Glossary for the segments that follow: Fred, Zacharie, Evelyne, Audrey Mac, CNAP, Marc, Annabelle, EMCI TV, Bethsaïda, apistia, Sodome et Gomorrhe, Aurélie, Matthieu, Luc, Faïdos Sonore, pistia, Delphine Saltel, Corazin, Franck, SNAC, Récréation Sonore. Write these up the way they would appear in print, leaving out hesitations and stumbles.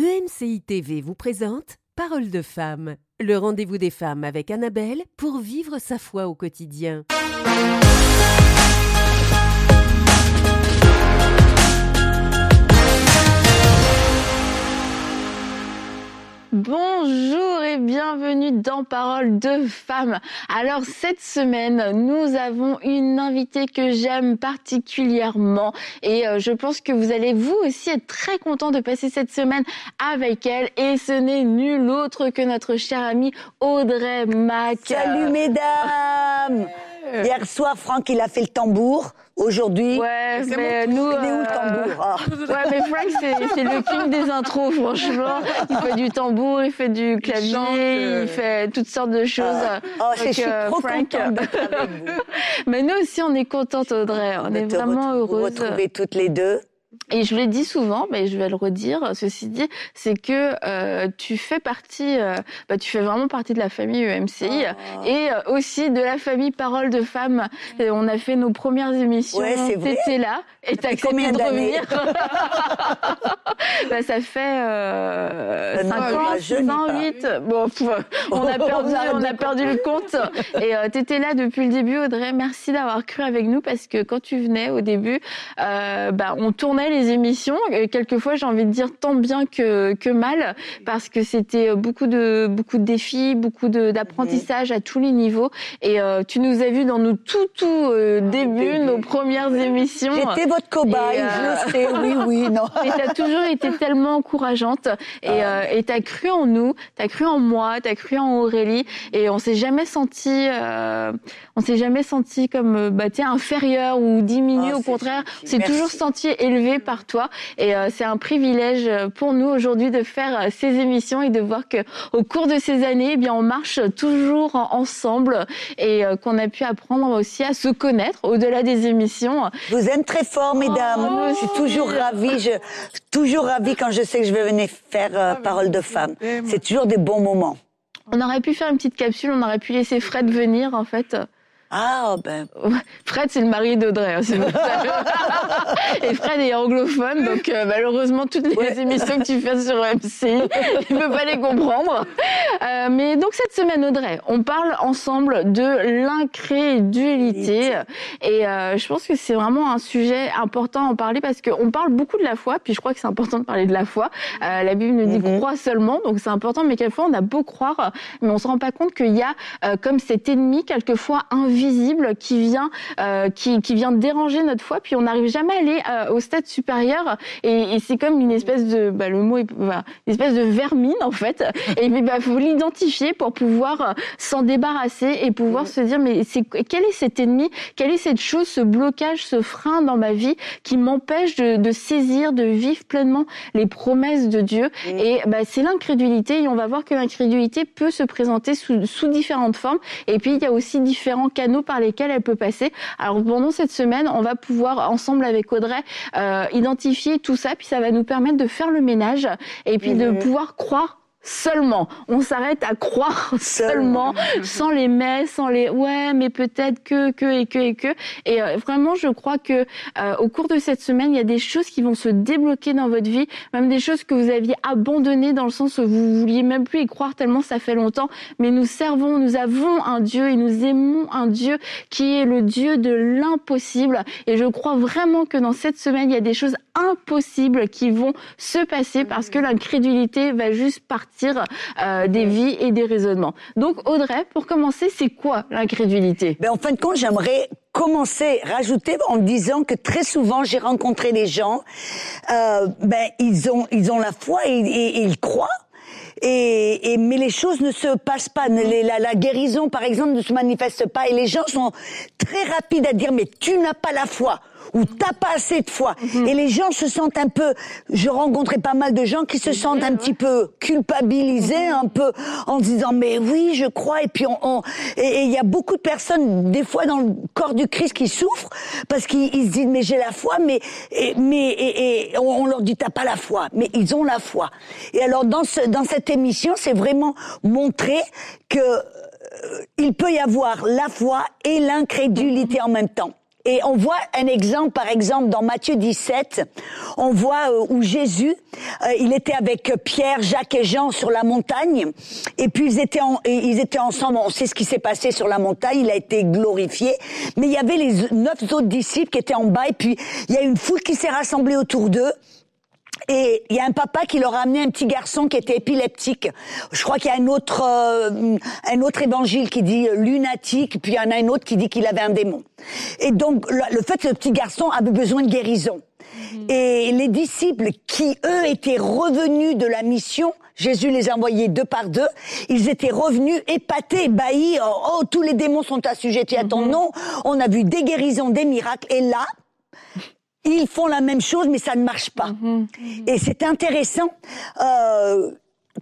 EMCI TV vous présente Parole de Femmes, le rendez-vous des femmes avec Annabelle pour vivre sa foi au quotidien. Bonjour et bienvenue dans Parole de Femmes. Alors cette semaine, nous avons une invitée que j'aime particulièrement et je pense que vous allez vous aussi être très contents de passer cette semaine avec elle. Et ce n'est nul autre que notre chère amie Audrey Mac. Salut mesdames. Hier soir, Franck, il a fait le tambour. Aujourd'hui, ouais, mais nous, il est où le tambour Ouais, mais Franck, c'est le king des intros, franchement. Il fait du tambour, il fait du clavier, il fait toutes sortes de choses. Je suis trop contente d'être avec vous. Mais nous aussi, on est contente, Audrey. On est vraiment heureuses. Vous retrouvez toutes les deux. Et je l'ai dit souvent, mais je vais le redire. Ceci dit, c'est que tu fais vraiment partie de la famille EMCI et aussi de la famille Parole de Femmes. Et on a fait nos premières émissions. Ouais, c'est vrai. T'étais là et t'as accepté de revenir. Ça fait 5 ans, 8. Bon, on a perdu le compte. Et t'étais là depuis le début, Audrey. Merci d'avoir cru avec nous parce que quand tu venais au début, on tournait les émissions, et quelquefois j'ai envie de dire tant bien que mal, parce que c'était beaucoup de défis, d'apprentissage à tous les niveaux, et tu nous as vus dans nos tout début, nos premières émissions. J'étais votre cobaye, je sais, oui. Mais t'as toujours été tellement encourageante, et t'as cru en nous, t'as cru en moi, t'as cru en Aurélie, et on s'est jamais senti comme inférieur ou diminué, au contraire, on s'est toujours senti élevé par toi, et c'est un privilège pour nous aujourd'hui de faire ces émissions et de voir qu'au cours de ces années, on marche toujours ensemble et qu'on a pu apprendre aussi à se connaître au-delà des émissions. Je vous aime très fort, mesdames. Je suis toujours ravie. Quand je sais que je vais venir faire Parole de Femmes. C'est toujours des bons moments. On aurait pu faire une petite capsule, on aurait pu laisser Fred venir, en fait. Fred, c'est le mari d'Audrey. Et Fred est anglophone, donc malheureusement, toutes les émissions que tu fais sur EMCI, tu ne peux pas les comprendre. Mais donc, cette semaine, Audrey, on parle ensemble de l'incrédulité. Et je pense que c'est vraiment un sujet important à en parler parce qu'on parle beaucoup de la foi, puis je crois que c'est important de parler de la foi. La Bible nous dit crois seulement, donc c'est important, mais quelquefois, on a beau croire, mais on ne se rend pas compte qu'il y a comme cet ennemi, quelquefois, invisible qui vient déranger notre foi, puis on n'arrive jamais à aller au stade supérieur, et c'est comme une espèce de une espèce de vermine en fait, et faut l'identifier pour pouvoir s'en débarrasser et pouvoir se dire mais quel est cet ennemi, quelle est cette chose, ce blocage, ce frein dans ma vie qui m'empêche de saisir, de vivre pleinement les promesses de Dieu. Et c'est l'incrédulité, et on va voir que l'incrédulité peut se présenter sous différentes formes, et puis il y a aussi différents canaux par lesquels elle peut passer. Alors pendant cette semaine, on va pouvoir ensemble avec Audrey identifier tout ça, puis ça va nous permettre de faire le ménage et puis de pouvoir croire seulement. On s'arrête à croire seulement, sans les mais, sans les ouais, mais peut-être que. Et vraiment, je crois que au cours de cette semaine, il y a des choses qui vont se débloquer dans votre vie, même des choses que vous aviez abandonnées dans le sens où vous vouliez même plus y croire tellement ça fait longtemps. Mais nous avons un Dieu et nous aimons un Dieu qui est le Dieu de l'impossible. Et je crois vraiment que dans cette semaine, il y a des choses impossibles qui vont se passer parce que l'incrédulité va juste partir des vies et des raisonnements. Donc Audrey, pour commencer, c'est quoi l'incrédulité ? En fin de compte, j'aimerais rajouter en disant que très souvent j'ai rencontré des gens, ils ont la foi et ils croient. Mais les choses ne se passent pas. La guérison, par exemple, ne se manifeste pas. Et les gens sont très rapides à dire, mais tu n'as pas la foi. Ou t'as pas assez de foi. Et les gens se sentent un peu, je rencontrais pas mal de gens qui se sentent un petit peu culpabilisés, un peu, en se disant, mais oui, je crois. Et puis et il y a beaucoup de personnes, des fois, dans le corps du Christ qui souffrent, parce qu'ils se disent, mais j'ai la foi, mais on leur dit, t'as pas la foi. Mais ils ont la foi. Et alors, dans cette émission, c'est vraiment montrer que il peut y avoir la foi et l'incrédulité en même temps. Et on voit un exemple, par exemple, dans Matthieu 17, on voit où Jésus, il était avec Pierre, Jacques et Jean sur la montagne, et puis ils étaient ensemble, on sait ce qui s'est passé sur la montagne, il a été glorifié, mais il y avait les 9 autres disciples qui étaient en bas, et puis il y a une foule qui s'est rassemblée autour d'eux, et il y a un papa qui leur a amené un petit garçon qui était épileptique. Je crois qu'il y a un autre évangile qui dit lunatique, puis il y en a un autre qui dit qu'il avait un démon. Et donc, le fait que ce petit garçon avait besoin de guérison. Et les disciples qui, eux, étaient revenus de la mission, Jésus les a envoyés deux par deux, ils étaient revenus épatés, ébahis, oh, tous les démons sont assujettis à ton nom, on a vu des guérisons, des miracles, et là... ils font la même chose, mais ça ne marche pas. Et c'est intéressant.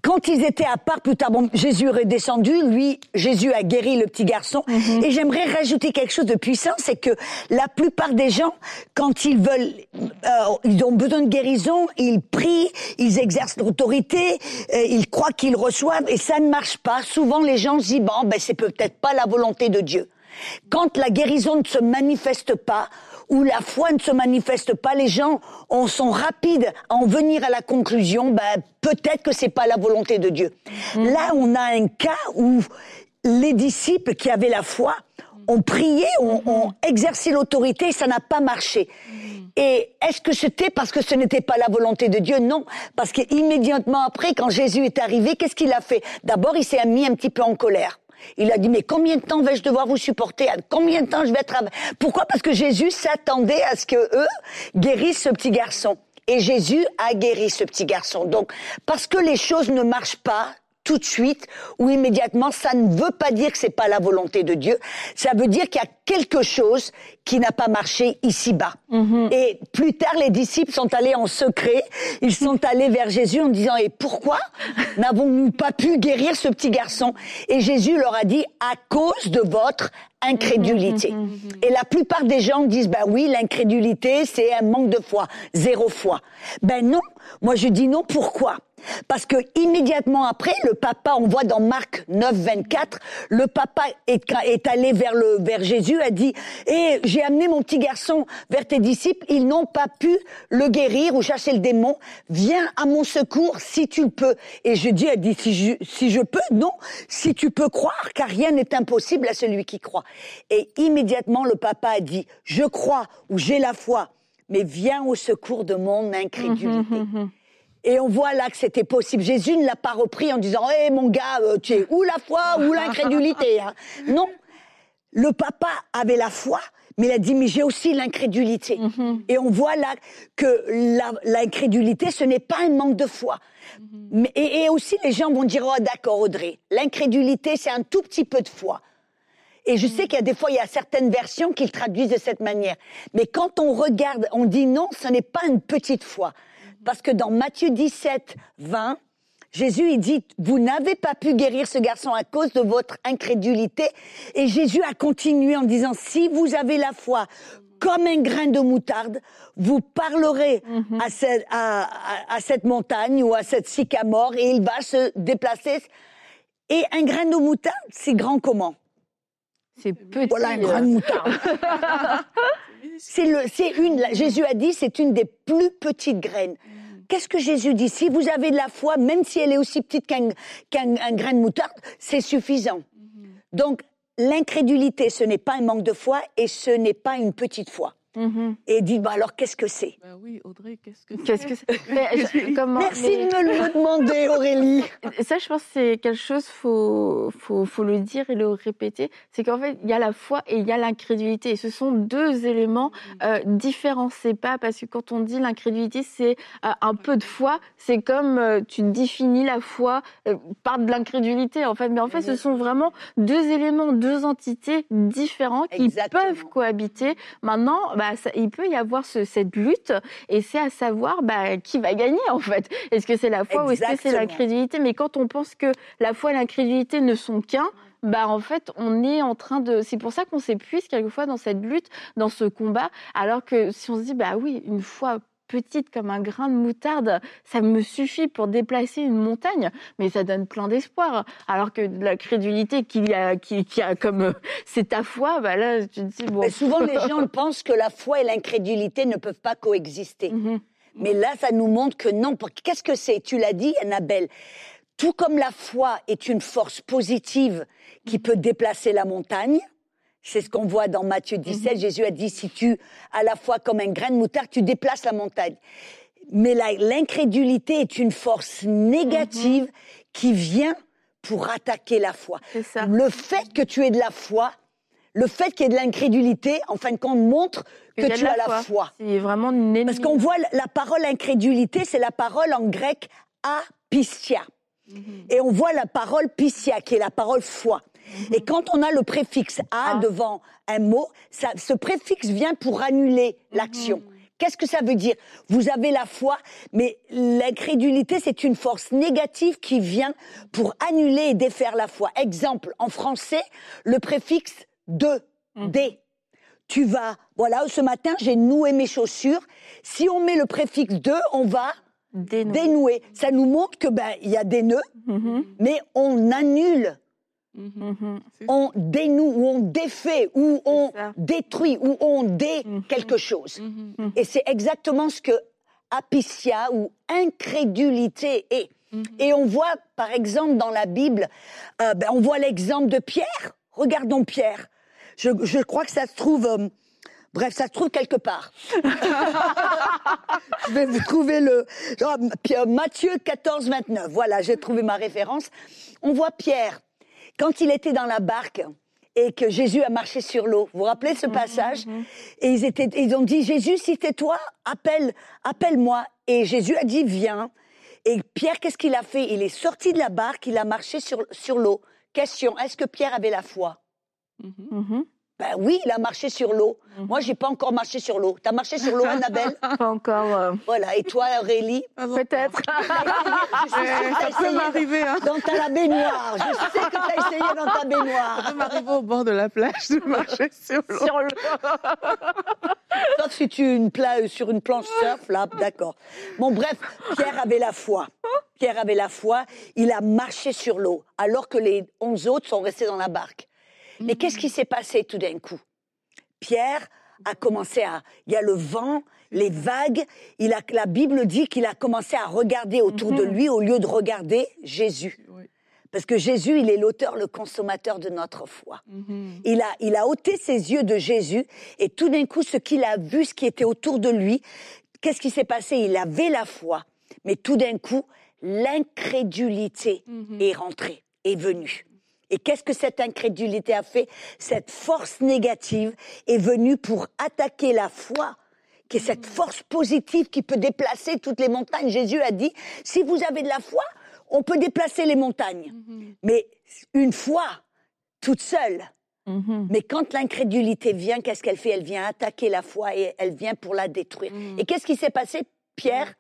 Quand ils étaient à part, plus tard, bon, Jésus est descendu. Lui, Jésus a guéri le petit garçon. Et j'aimerais rajouter quelque chose de puissant, c'est que la plupart des gens, quand ils veulent, ils ont besoin de guérison, ils prient, ils exercent l'autorité, ils croient qu'ils reçoivent, et ça ne marche pas. Souvent, les gens se disent, bon, ben, c'est peut-être pas la volonté de Dieu. Quand la guérison ne se manifeste pas, où la foi ne se manifeste pas, les gens sont rapides à en venir à la conclusion, ben, peut-être que c'est pas la volonté de Dieu. Là, on a un cas où les disciples qui avaient la foi ont prié, ont exercé l'autorité, et ça n'a pas marché. Et est-ce que c'était parce que ce n'était pas la volonté de Dieu? Non, parce qu'immédiatement après, quand Jésus est arrivé, qu'est-ce qu'il a fait? D'abord, il s'est mis un petit peu en colère. Il a dit, mais combien de temps vais-je devoir vous supporter? Combien de temps je vais être... Pourquoi? Parce que Jésus s'attendait à ce que eux guérissent ce petit garçon. Et Jésus a guéri ce petit garçon. Donc, parce que les choses ne marchent pas tout de suite ou immédiatement, ça ne veut pas dire que c'est pas la volonté de Dieu. Ça veut dire qu'il y a quelque chose qui n'a pas marché ici-bas. Et plus tard, les disciples sont allés en secret. Ils sont allés vers Jésus en disant, et pourquoi n'avons-nous pas pu guérir ce petit garçon? Et Jésus leur a dit, à cause de votre incrédulité. Et la plupart des gens disent, ben oui, l'incrédulité, c'est un manque de foi, zéro foi. Ben non, moi je dis non, pourquoi? Parce que immédiatement après, le papa, on voit dans Marc 9, 24, le papa est allé vers Jésus, a dit, et j'ai amené mon petit garçon vers tes disciples, ils n'ont pas pu le guérir ou chasser le démon, viens à mon secours si tu le peux. Et Jésus a dit, si je peux, non, si tu peux croire, car rien n'est impossible à celui qui croit. Et immédiatement, le papa a dit, je crois ou j'ai la foi, mais viens au secours de mon incrédulité. Et on voit là que c'était possible. Jésus ne l'a pas repris en disant, hé, mon gars, tu es ou la foi ou l'incrédulité. Hein. Non, le papa avait la foi, mais il a dit, mais j'ai aussi l'incrédulité. Et on voit là que l'incrédulité, ce n'est pas un manque de foi. Et aussi, les gens vont dire, oh, d'accord, Audrey, l'incrédulité, c'est un tout petit peu de foi. Et je sais qu'il y a des fois, il y a certaines versions qui le traduisent de cette manière. Mais quand on regarde, on dit non, ce n'est pas une petite foi. Parce que dans Matthieu 17, 20, Jésus, il dit, vous n'avez pas pu guérir ce garçon à cause de votre incrédulité. Et Jésus a continué en disant, si vous avez la foi comme un grain de moutarde, vous parlerez à cette montagne ou à cette sycamore et il va se déplacer. Et un grain de moutarde, c'est grand comment? C'est petit. Voilà un grain de moutarde. Jésus a dit, c'est une des plus petites graines. Qu'est-ce que Jésus dit? Si vous avez de la foi, même si elle est aussi petite qu'un grain de moutarde, c'est suffisant. Donc, l'incrédulité, ce n'est pas un manque de foi et ce n'est pas une petite foi. Et dit, bah alors qu'est-ce que c'est? Bah oui, Audrey, qu'est-ce que c'est? Merci de me le demander, Aurélie. Ça, je pense que c'est quelque chose, faut le dire et le répéter, c'est qu'en fait, il y a la foi et il y a l'incrédulité. Et ce sont deux éléments différents. C'est pas parce que quand on dit l'incrédulité, c'est un peu de foi, c'est comme tu définis la foi par de l'incrédulité, en fait. Mais en fait, ce sont vraiment deux éléments, deux entités différentes qui peuvent cohabiter. Maintenant, bah, il peut y avoir cette lutte et c'est à savoir qui va gagner en fait. Est-ce que c'est la foi ou est-ce que c'est l'incrédulité? Mais quand on pense que la foi et l'incrédulité ne sont qu'un, en fait, on est en train de... C'est pour ça qu'on s'épuise quelquefois dans cette lutte, dans ce combat, alors que si on se dit, bah oui, une foi petite comme un grain de moutarde, ça me suffit pour déplacer une montagne, mais ça donne plein d'espoir. Alors que de la crédulité qu'il y a comme c'est ta foi, bah là tu te dis bon. Mais souvent les gens pensent que la foi et l'incrédulité ne peuvent pas coexister. Mm-hmm. Mais là, ça nous montre que non. Qu'est-ce que c'est? Tu l'as dit, Annabelle. Tout comme la foi est une force positive qui peut déplacer la montagne, c'est ce qu'on voit dans Matthieu 17, Jésus a dit, si tu as la foi comme un grain de moutarde, tu déplaces la montagne. Mais l'incrédulité est une force négative qui vient pour attaquer la foi. C'est ça. Le fait que tu aies de la foi, le fait qu'il y ait de l'incrédulité, en fin de compte, montre que tu as la foi. C'est vraiment une ennemie. Parce qu'on voit la parole incrédulité, c'est la parole en grec apistia. Et on voit la parole pistia, qui est la parole foi. Et quand on a le préfixe a devant un mot, ça, ce préfixe vient pour annuler l'action. Qu'est-ce que ça veut dire? Vous avez la foi, mais l'incrédulité, c'est une force négative qui vient pour annuler et défaire la foi. Exemple, en français, le préfixe de, des. Tu vas, voilà, ce matin, j'ai noué mes chaussures. Si on met le préfixe de, on va... Dénouer. Ça nous montre que y a des nœuds, mais on annule, on dénoue, ou on défait, ou on détruit, ou on dé quelque chose. Et c'est exactement ce que apistia ou incrédulité est. Et on voit, par exemple, dans la Bible, on voit l'exemple de Pierre. Regardons Pierre. Je crois que ça se trouve... Bref, ça se trouve quelque part. Je vais vous trouver le... Matthieu 14, 29. Voilà, j'ai trouvé ma référence. On voit Pierre, quand il était dans la barque et que Jésus a marché sur l'eau. Vous vous rappelez ce passage? Et ils ont dit, Jésus, si c'est toi, appelle-moi. Et Jésus a dit, viens. Et Pierre, qu'est-ce qu'il a fait? Il est sorti de la barque, il a marché sur l'eau. Question, est-ce que Pierre avait la foi? Oui, il a marché sur l'eau. Moi, j'ai pas encore marché sur l'eau. T'as marché sur l'eau, Annabelle? Pas encore. Voilà. Et toi, Aurélie? Peut-être. Ça peut m'arriver. Dans ta baignoire. Je sais que t'as essayé dans ta baignoire. Ça peut m'arriver au bord de la plage de marcher sur l'eau. Sur l'eau. Sauf si tu es sur une planche surf, là, d'accord. Bon, bref, Pierre avait la foi. Pierre avait la foi. Il a marché sur l'eau, alors que les 11 autres sont restés dans la barque. Mais qu'est-ce qui s'est passé tout d'un coup? Pierre a commencé à... Il y a le vent, les vagues. La Bible dit qu'il a commencé à regarder autour de lui au lieu de regarder Jésus. Oui. Parce que Jésus, il est l'auteur, le consommateur de notre foi. Il a ôté ses yeux de Jésus et tout d'un coup, ce qu'il a vu, ce qui était autour de lui, qu'est-ce qui s'est passé? Il avait la foi, mais tout d'un coup, l'incrédulité est venue. Et qu'est-ce que cette incrédulité a fait? Cette force négative est venue pour attaquer la foi, qui est cette force positive qui peut déplacer toutes les montagnes. Jésus a dit, si vous avez de la foi, on peut déplacer les montagnes. Mais une foi, toute seule. Mais quand l'incrédulité vient, qu'est-ce qu'elle fait? Elle vient attaquer la foi et elle vient pour la détruire. Et qu'est-ce qui s'est passé? Pierre,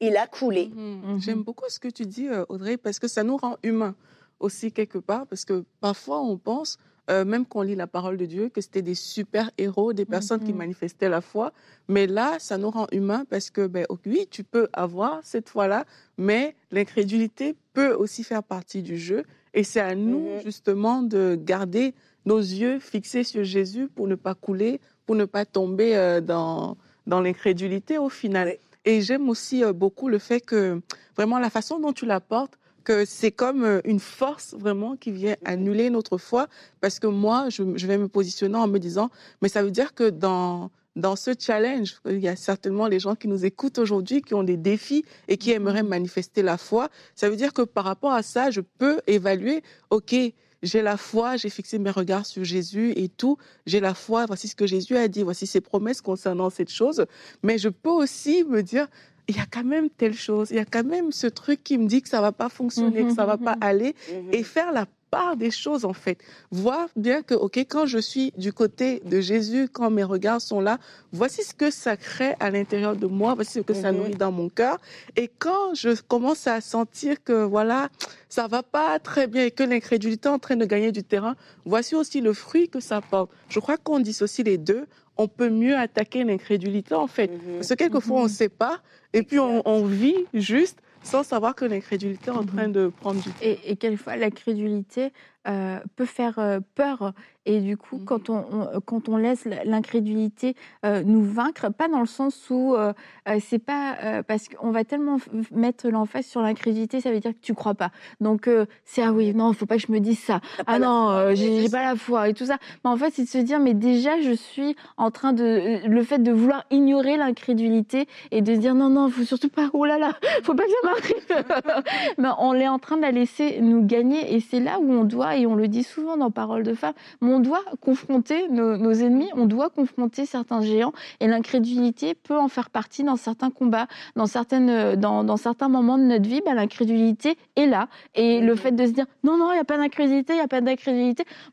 il a coulé. J'aime beaucoup ce que tu dis, Audrey, parce que ça nous rend humains. Aussi quelque part, parce que parfois on pense, même qu'on lit la parole de Dieu, que c'était des super-héros, des personnes qui manifestaient la foi, mais là, ça nous rend humains parce que, oui, tu peux avoir cette foi-là, mais l'incrédulité peut aussi faire partie du jeu, et c'est à nous, justement, de garder nos yeux fixés sur Jésus pour ne pas couler, pour ne pas tomber dans l'incrédulité au final. Oui. Et j'aime aussi beaucoup le fait que, vraiment, la façon dont tu l'apportes, que c'est comme une force vraiment qui vient annuler notre foi, parce que moi, je vais me positionner en me disant, mais ça veut dire que dans ce challenge, il y a certainement les gens qui nous écoutent aujourd'hui, qui ont des défis et qui aimeraient manifester la foi. Ça veut dire que par rapport à ça, je peux évaluer, OK, j'ai la foi, j'ai fixé mes regards sur Jésus et tout, j'ai la foi, voici ce que Jésus a dit, voici ses promesses concernant cette chose, mais je peux aussi me dire... il y a quand même telle chose, il y a quand même ce truc qui me dit que ça ne va pas fonctionner, que ça ne va pas aller, et faire la part des choses, en fait. Voir bien que, ok, quand je suis du côté de Jésus, quand mes regards sont là, voici ce que ça crée à l'intérieur de moi, voici ce que ça nourrit dans mon cœur. Et quand je commence à sentir que, voilà, ça va pas très bien et que l'incrédulité est en train de gagner du terrain, voici aussi le fruit que ça porte. Je crois qu'on dissocie les deux. On peut mieux attaquer l'incrédulité, en fait. Parce que quelquefois, on ne sait pas, et puis on vit juste sans savoir que l'incrédulité est en train de prendre du temps. Et quelquefois, l'incrédulité peut faire peur. Et du coup, quand on laisse l'incrédulité nous vaincre, pas dans le sens où c'est pas parce qu'on va tellement mettre l'emphase sur l'incrédulité, ça veut dire que tu crois pas. Donc c'est ah oui, non, faut pas que je me dise ça. Ah non, j'ai pas la foi et tout ça. Mais en fait, c'est de se dire mais déjà je suis en train de le fait de vouloir ignorer l'incrédulité et de se dire non, faut surtout pas. Oh là là, faut pas que ça m'arrive. Mais on est en train de la laisser nous gagner et c'est là où on doit et on le dit souvent dans Parole de Femmes. On doit confronter nos ennemis, on doit confronter certains géants et l'incrédulité peut en faire partie dans certains combats, dans certains moments de notre vie, l'incrédulité est là. Et le fait de se dire non, il n'y a pas d'incrédulité,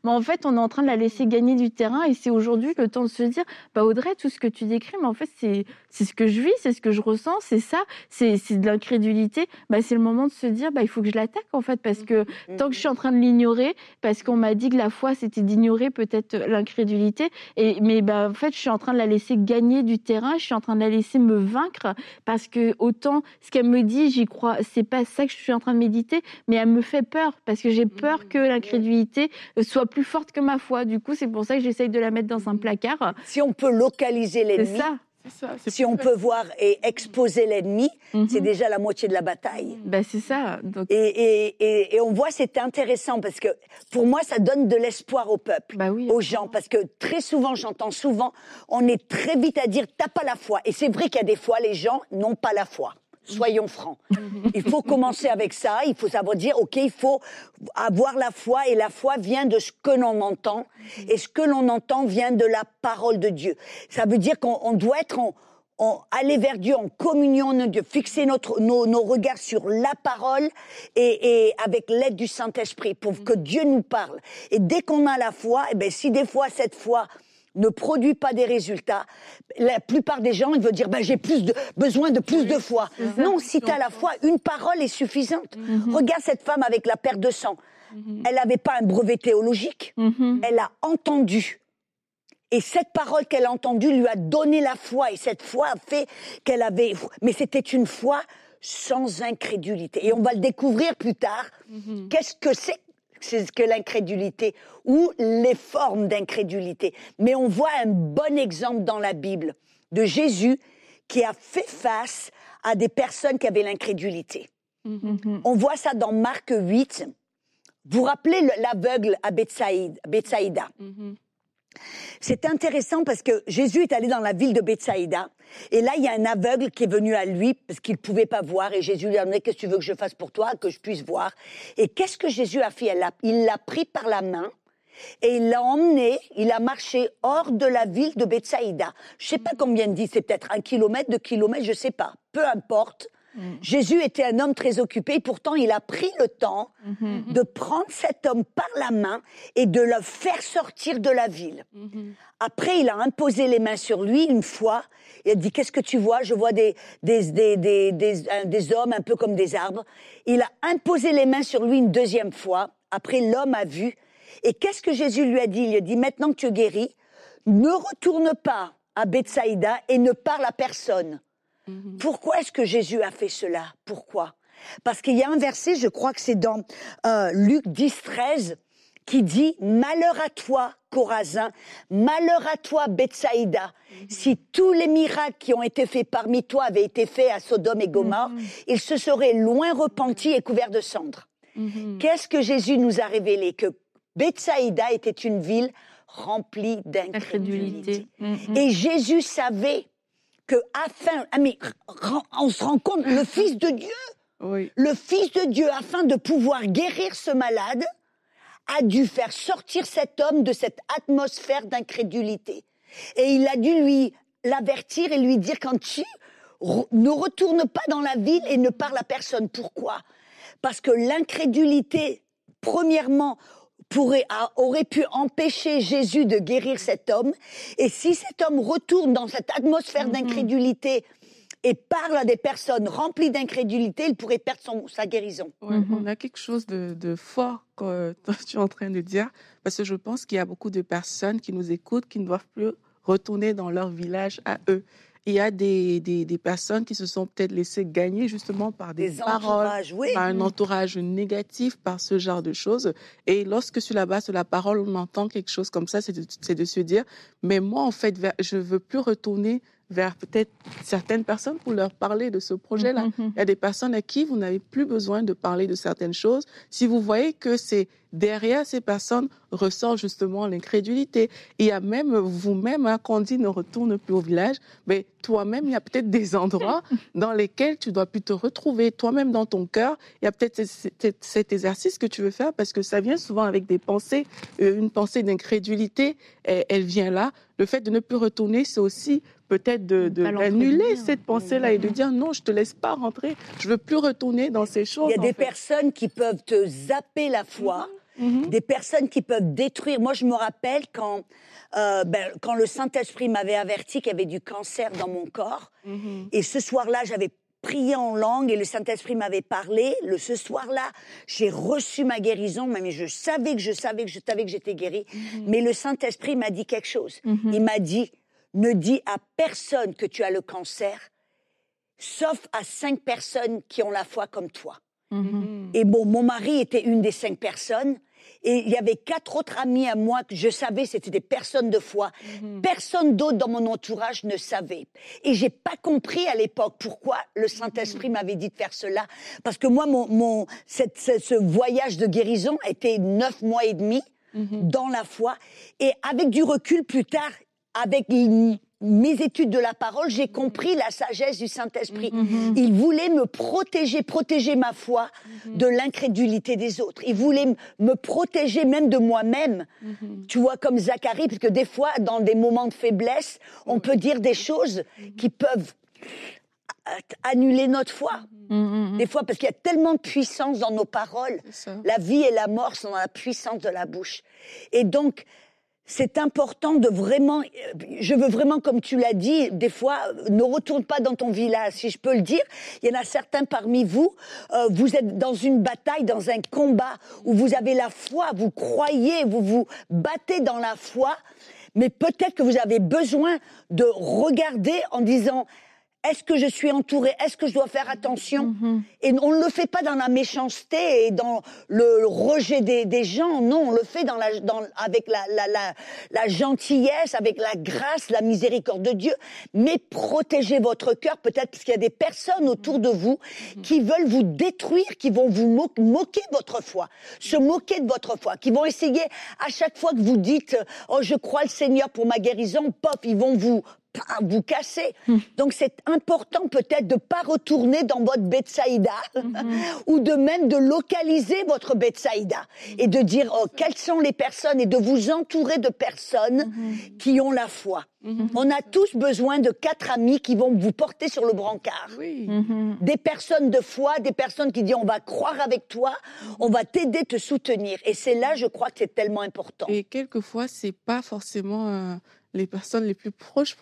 mais en fait on est en train de la laisser gagner du terrain et c'est aujourd'hui le temps de se dire Audrey, tout ce que tu décris, mais en fait c'est ce que je vis, c'est ce que je ressens, c'est ça, c'est de l'incrédulité, c'est le moment de se dire il faut que je l'attaque en fait parce que tant que je suis en train de l'ignorer, parce qu'on m'a dit que la foi c'était d'ignorer peut-être l'incrédulité, mais en fait je suis en train de la laisser gagner du terrain, je suis en train de la laisser me vaincre parce que autant ce qu'elle me dit j'y crois, c'est pas ça que je suis en train de méditer, mais elle me fait peur parce que j'ai peur que l'incrédulité soit plus forte que ma foi, du coup c'est pour ça que j'essaye de la mettre dans un placard. Si on peut localiser l'ennemi, si on peut voir et exposer l'ennemi, c'est déjà la moitié de la bataille. C'est ça. Donc... Et on voit, c'est intéressant, parce que pour moi, ça donne de l'espoir au peuple, aux gens, parce que très souvent, on est très vite à dire « t'as pas la foi ». Et c'est vrai qu'il y a des fois, les gens n'ont pas la foi. Soyons francs. Il faut commencer avec ça, il faut savoir dire, ok, il faut avoir la foi, et la foi vient de ce que l'on entend, et ce que l'on entend vient de la parole de Dieu. Ça veut dire qu'on doit être aller vers Dieu, en communion avec Dieu, fixer nos regards sur la parole, et avec l'aide du Saint-Esprit, pour que Dieu nous parle. Et dès qu'on a la foi, si des fois cette foi ne produit pas des résultats. La plupart des gens, ils veulent dire j'ai besoin de plus de foi. Non, si tu as la foi, une parole est suffisante. Regarde cette femme avec la perte de sang. Elle n'avait pas un brevet théologique. Elle a entendu. Et cette parole qu'elle a entendue lui a donné la foi. Et cette foi a fait qu'elle avait... Mais c'était une foi sans incrédulité. Et on va le découvrir plus tard. Qu'est-ce que c'est ce que l'incrédulité, ou les formes d'incrédulité. Mais on voit un bon exemple dans la Bible de Jésus qui a fait face à des personnes qui avaient l'incrédulité. On voit ça dans Marc 8. Vous vous rappelez l'aveugle à Bethsaïda. C'est intéressant parce que Jésus est allé dans la ville de Bethsaïda et là il y a un aveugle qui est venu à lui parce qu'il ne pouvait pas voir et Jésus lui a demandé qu'est-ce que tu veux que je fasse pour toi, que je puisse voir. Et qu'est-ce que Jésus a fait? Il l'a pris par la main et il l'a emmené, il a marché hors de la ville de Bethsaïda. Je ne sais pas combien de c'est peut-être 1 kilomètre, 2 kilomètres, je ne sais pas, peu importe. Jésus était un homme très occupé et pourtant il a pris le temps de prendre cet homme par la main et de le faire sortir de la ville. Après il a imposé les mains sur lui une fois, il a dit qu'est-ce que tu vois? Je vois des hommes un peu comme des arbres. Il a imposé les mains sur lui une deuxième fois, après l'homme a vu. Et qu'est-ce que Jésus lui a dit? Il lui a dit maintenant que tu es guéri, ne retourne pas à Bethsaïda et ne parle à personne. Pourquoi est-ce que Jésus a fait cela? Pourquoi? Parce qu'il y a un verset, je crois que c'est dans Luc 10:13, qui dit « Malheur à toi, Corazin, malheur à toi, Bethsaïda, si tous les miracles qui ont été faits parmi toi avaient été faits à Sodome et Gomorrhe, ils se seraient loin repentis et couverts de cendres. » Qu'est-ce que Jésus nous a révélé? Que Bethsaïda était une ville remplie d'incrédulité. Et Jésus savait on se rend compte, le Fils de Dieu, le Fils de Dieu, afin de pouvoir guérir ce malade, a dû faire sortir cet homme de cette atmosphère d'incrédulité. Et il a dû lui l'avertir et lui dire quand tu ne retournes pas dans la ville et ne parle à personne. Pourquoi? Parce que l'incrédulité premièrement, aurait pu empêcher Jésus de guérir cet homme. Et si cet homme retourne dans cette atmosphère d'incrédulité et parle à des personnes remplies d'incrédulité, il pourrait perdre sa guérison. Ouais, on a quelque chose de fort que tu es en train de dire, parce que je pense qu'il y a beaucoup de personnes qui nous écoutent, qui ne doivent plus retourner dans leur village à eux. Il y a des personnes qui se sont peut-être laissées gagner justement par des paroles, par un entourage négatif, par ce genre de choses. Et lorsque sur la base de la parole, on entend quelque chose comme ça, c'est de se dire « Mais moi, en fait, je ne veux plus retourner vers peut-être certaines personnes pour leur parler de ce projet-là. Il y a des personnes à qui vous n'avez plus besoin de parler de certaines choses. Si vous voyez que c'est derrière ces personnes ressort justement l'incrédulité. Il y a même vous-même, hein, quand on dit ne retourne plus au village, mais toi-même, il y a peut-être des endroits dans lesquels tu dois plus te retrouver. Toi-même, dans ton cœur, il y a peut-être cet exercice que tu veux faire parce que ça vient souvent avec des pensées. Une pensée d'incrédulité, elle vient là. Le fait de ne plus retourner, c'est aussi peut-être d'annuler cette pensée-là et de dire non, je ne te laisse pas rentrer, je ne veux plus retourner dans ces choses. Il y a des personnes qui peuvent te zapper la foi, des personnes qui peuvent détruire. Moi, je me rappelle quand le Saint-Esprit m'avait averti qu'il y avait du cancer dans mon corps, et ce soir-là, j'avais prié en langue et le Saint-Esprit m'avait parlé. Ce soir-là, j'ai reçu ma guérison, mais je savais que j'étais guérie. Mais le Saint-Esprit m'a dit quelque chose. Il m'a dit, ne dis à personne que tu as le cancer, sauf à 5 personnes qui ont la foi comme toi. Et bon, mon mari était une des 5 personnes. Et il y avait 4 autres amis à moi que je savais, c'était des personnes de foi. Personne d'autre dans mon entourage ne savait. Et j'ai pas compris à l'époque pourquoi le Saint-Esprit m'avait dit de faire cela. Parce que moi, ce voyage de guérison était 9 mois et demi dans la foi. Et avec du recul plus tard, avec mes études de la parole, j'ai compris la sagesse du Saint-Esprit. Il voulait me protéger ma foi de l'incrédulité des autres. Il voulait me protéger même de moi-même. Tu vois, comme Zacharie, parce que des fois, dans des moments de faiblesse, on peut dire des choses qui peuvent annuler notre foi. Des fois, parce qu'il y a tellement de puissance dans nos paroles. La vie et la mort sont dans la puissance de la bouche. Et donc, c'est important de vraiment... Je veux vraiment, comme tu l'as dit, des fois, ne retourne pas dans ton village, si je peux le dire. Il y en a certains parmi vous, vous êtes dans une bataille, dans un combat, où vous avez la foi, vous croyez, vous vous battez dans la foi, mais peut-être que vous avez besoin de regarder en disant... Est-ce que je suis entourée? Est-ce que je dois faire attention? Et on ne le fait pas dans la méchanceté et dans le rejet des gens. Non, on le fait avec la gentillesse, avec la grâce, la miséricorde de Dieu. Mais protégez votre cœur, peut-être parce qu'il y a des personnes autour de vous qui veulent vous détruire, qui vont vous moquer votre foi, se moquer de votre foi, qui vont essayer à chaque fois que vous dites « Oh, je crois le Seigneur pour ma guérison », pop, ils vont vous casser. Donc c'est important peut-être de ne pas retourner dans votre Bethsaïda ou de même de localiser votre Bethsaïda et de dire quelles sont les personnes et de vous entourer de personnes qui ont la foi. On a tous besoin de 4 amis qui vont vous porter sur le brancard. Des personnes de foi, des personnes qui disent on va croire avec toi, on va t'aider, te soutenir. Et c'est là, je crois que c'est tellement important. Et quelquefois, c'est pas forcément... les personnes les plus proches,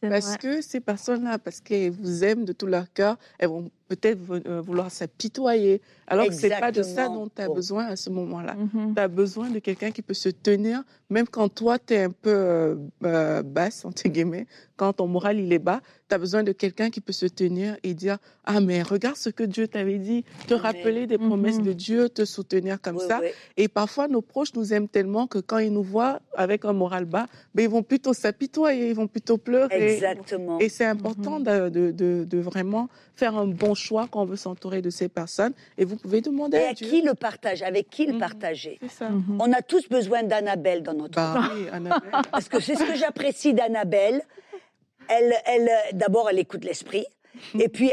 parce que ces personnes-là, parce qu'elles vous aiment de tout leur cœur, elles vont peut-être vouloir s'apitoyer, alors que c'est pas de ça dont tu as besoin à ce moment-là. Tu as besoin de quelqu'un qui peut se tenir, même quand toi, tu es un peu basse, entre guillemets, quand ton moral, il est bas, tu as besoin de quelqu'un qui peut se tenir et dire « Ah, mais regarde ce que Dieu t'avait dit, te rappeler des promesses de Dieu, te soutenir comme ça. » Et parfois, nos proches nous aiment tellement que quand ils nous voient avec un moral bas, ben, ils vont plutôt s'apitoyer, ils vont plutôt pleurer. Exactement. Et c'est important de vraiment faire un bon choix quand on veut s'entourer de ces personnes et vous pouvez demander à Dieu. Qui le partage, avec qui le partager. On a tous besoin d'Annabelle dans notre vie. Oui, Annabelle. Parce que c'est ce que j'apprécie d'Annabelle. Elle, d'abord, elle écoute l'esprit. Et puis,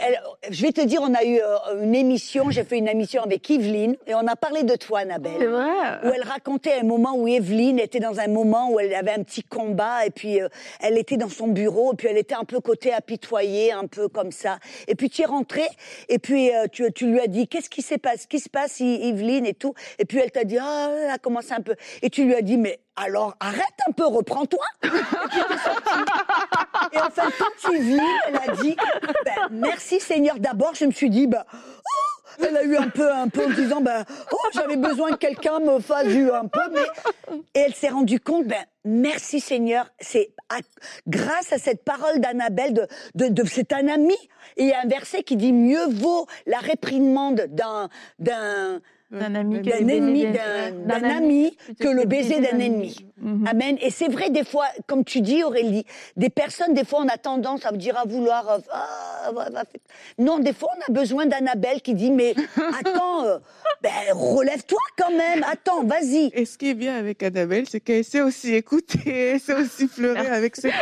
je vais te dire, on a eu une émission, j'ai fait une émission avec Evelyne, et on a parlé de toi, Annabelle. C'est vrai. Où elle racontait un moment où Evelyne était dans un moment où elle avait un petit combat, et puis elle était dans son bureau, et puis elle était un peu côté apitoyée, un peu comme ça. Et puis tu es rentrée, et puis tu lui as dit, qu'est-ce qui se passe, Evelyne, et tout. Et puis elle t'a dit, ah, elle a commencé un peu. Et tu lui as dit, mais... alors, arrête un peu, reprends-toi. Et enfin, quand tu vis, elle a dit, ben, merci Seigneur. D'abord, je me suis dit, ben, oh, elle a eu un peu en disant, ben, oh, j'avais besoin que quelqu'un me fasse un peu. Mais... et elle s'est rendue compte, ben, merci Seigneur, c'est grâce à cette parole d'Annabelle, c'est un ami. Et il y a un verset qui dit, mieux vaut la réprimande d'un ami que le baiser d'un ennemi. Amen. Et c'est vrai, des fois, comme tu dis, Aurélie, des personnes, des fois, on a tendance à dire, à vouloir... non, des fois, on a besoin d'Annabelle qui dit, mais attends, ben, relève-toi quand même, attends, vas-y. Et ce qui est bien avec Annabelle, c'est qu'elle sait aussi écouter, elle sait aussi fleurer avec ses... oui,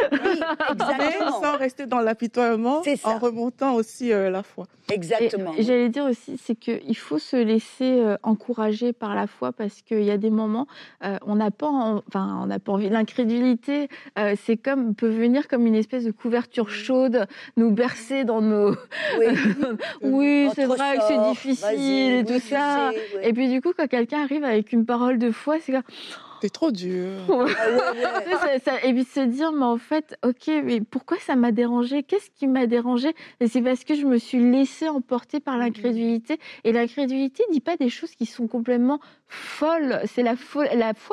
exactement. Mais sans rester dans l'apitoiement, en remontant aussi la foi. Exactement. J'allais dire aussi, c'est qu'il faut se laisser... encouragé par la foi, parce qu'il y a des moments on n'a pas envie. L'incrédulité peut venir comme une espèce de couverture chaude, nous bercer dans nos oui c'est vrai que c'est difficile et tout ça, et puis du coup quand quelqu'un arrive avec une parole de foi, c'est comme... c'est trop dur. Et puis se dire, mais en fait, ok, mais pourquoi ça m'a dérangé? Qu'est-ce qui m'a dérangé? Et c'est parce que je me suis laissée emporter par l'incrédulité. Et l'incrédulité ne dit pas des choses qui sont complètement folles. C'est la foi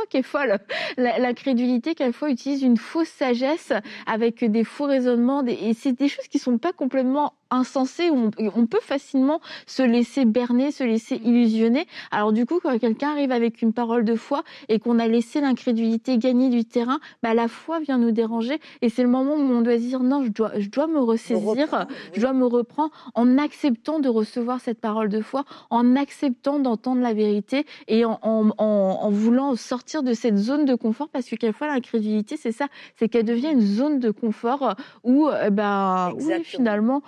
qui est folle. L'incrédulité, quelquefois, utilise une fausse sagesse avec des faux raisonnements. Et c'est des choses qui ne sont pas complètement insensé, où on peut facilement se laisser berner, se laisser illusionner. Alors du coup, quand quelqu'un arrive avec une parole de foi et qu'on a laissé l'incrédulité gagner du terrain, bah, la foi vient nous déranger, et c'est le moment où on doit dire non, je dois me ressaisir, je dois me reprendre, en acceptant de recevoir cette parole de foi, en acceptant d'entendre la vérité, et en voulant sortir de cette zone de confort, parce que quelquefois l'incrédulité, c'est ça, c'est qu'elle devient une zone de confort où, finalement...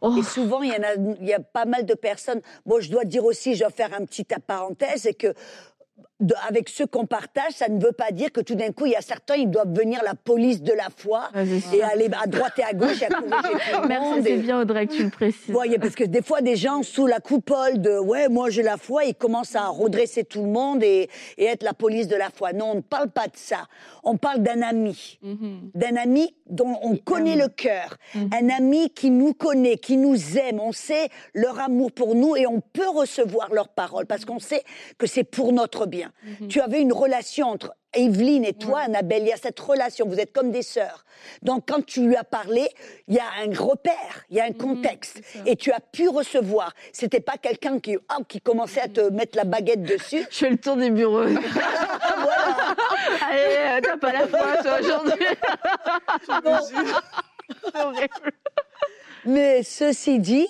oh. Et souvent, il y a pas mal de personnes... Bon, je dois dire aussi, je dois faire un petit parenthèse, c'est que avec ceux qu'on partage, ça ne veut pas dire que tout d'un coup, il y a certains, ils doivent venir la police de la foi et aller à droite et à gauche et à corriger tout le monde. C'est bien, Audrey, que tu le précises. Voyez, parce que des fois, des gens sous la coupole de « ouais, moi j'ai la foi », ils commencent à redresser tout le monde et être la police de la foi. Non, on ne parle pas de ça. On parle d'un ami. D'un ami dont on connaît le cœur. Un ami qui nous connaît, qui nous aime. On sait leur amour pour nous et on peut recevoir leurs paroles parce qu'on sait que c'est pour notre bien. Tu avais une relation entre Evelyne et toi, Annabelle, il y a cette relation, vous êtes comme des sœurs. Donc quand tu lui as parlé, il y a un repère, il y a un contexte, et tu as pu recevoir. C'était pas quelqu'un qui commençait à te mettre la baguette dessus. Je fais le tour des bureaux. Voilà. Allez, t'as pas la foi, toi, aujourd'hui. Mais ceci dit...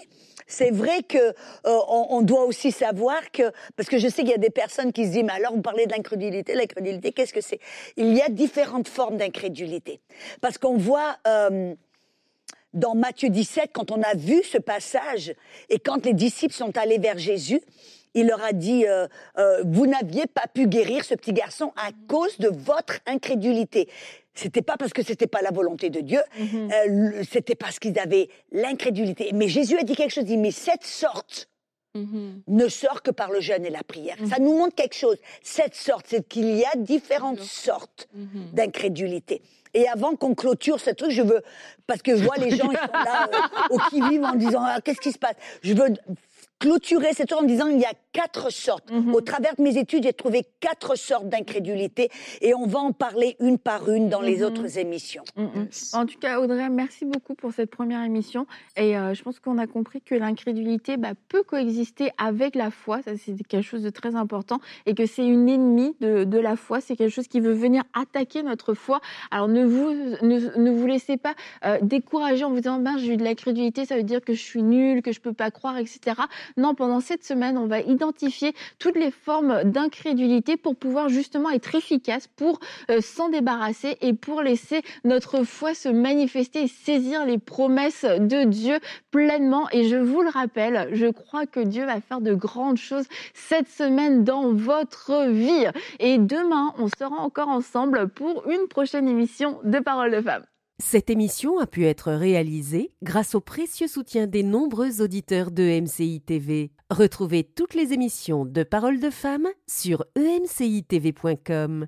c'est vrai que on doit aussi savoir que, parce que je sais qu'il y a des personnes qui se disent, mais alors vous parlez de l'incrédulité, qu'est-ce que c'est? Il y a différentes formes d'incrédulité. Parce qu'on voit dans Matthieu 17, quand on a vu ce passage, et quand les disciples sont allés vers Jésus, il leur a dit, vous n'aviez pas pu guérir ce petit garçon à cause de votre incrédulité. C'était pas parce que c'était pas la volonté de Dieu, c'était parce qu'ils avaient l'incrédulité. Mais Jésus a dit quelque chose, il dit, mais cette sorte ne sort que par le jeûne et la prière. Ça nous montre quelque chose. Cette sorte, c'est qu'il y a différentes sortes d'incrédulité. Et avant qu'on clôture ce truc, je veux, parce que je vois les gens, ils sont là, au qui-vive, en disant, ah, qu'est-ce qui se passe? Je veux clôturer cette histoire en me disant il y a 4 sortes. Au travers de mes études, j'ai trouvé 4 sortes d'incrédulité et on va en parler une par une dans les autres émissions. En tout cas, Audrey, merci beaucoup pour cette première émission. Et je pense qu'on a compris que l'incrédulité peut coexister avec la foi. Ça, c'est quelque chose de très important, et que c'est une ennemie de la foi. C'est quelque chose qui veut venir attaquer notre foi. Alors ne vous laissez pas décourager en vous disant ben, j'ai eu de l'incrédulité, ça veut dire que je suis nulle, que je peux pas croire, etc. Non, pendant cette semaine, on va identifier toutes les formes d'incrédulité pour pouvoir justement être efficace, pour s'en débarrasser et pour laisser notre foi se manifester et saisir les promesses de Dieu pleinement. Et je vous le rappelle, je crois que Dieu va faire de grandes choses cette semaine dans votre vie. Et demain, on sera encore ensemble pour une prochaine émission de Parole de Femmes. Cette émission a pu être réalisée grâce au précieux soutien des nombreux auditeurs de EMCI TV. Retrouvez toutes les émissions de Parole de Femmes sur emcitv.com.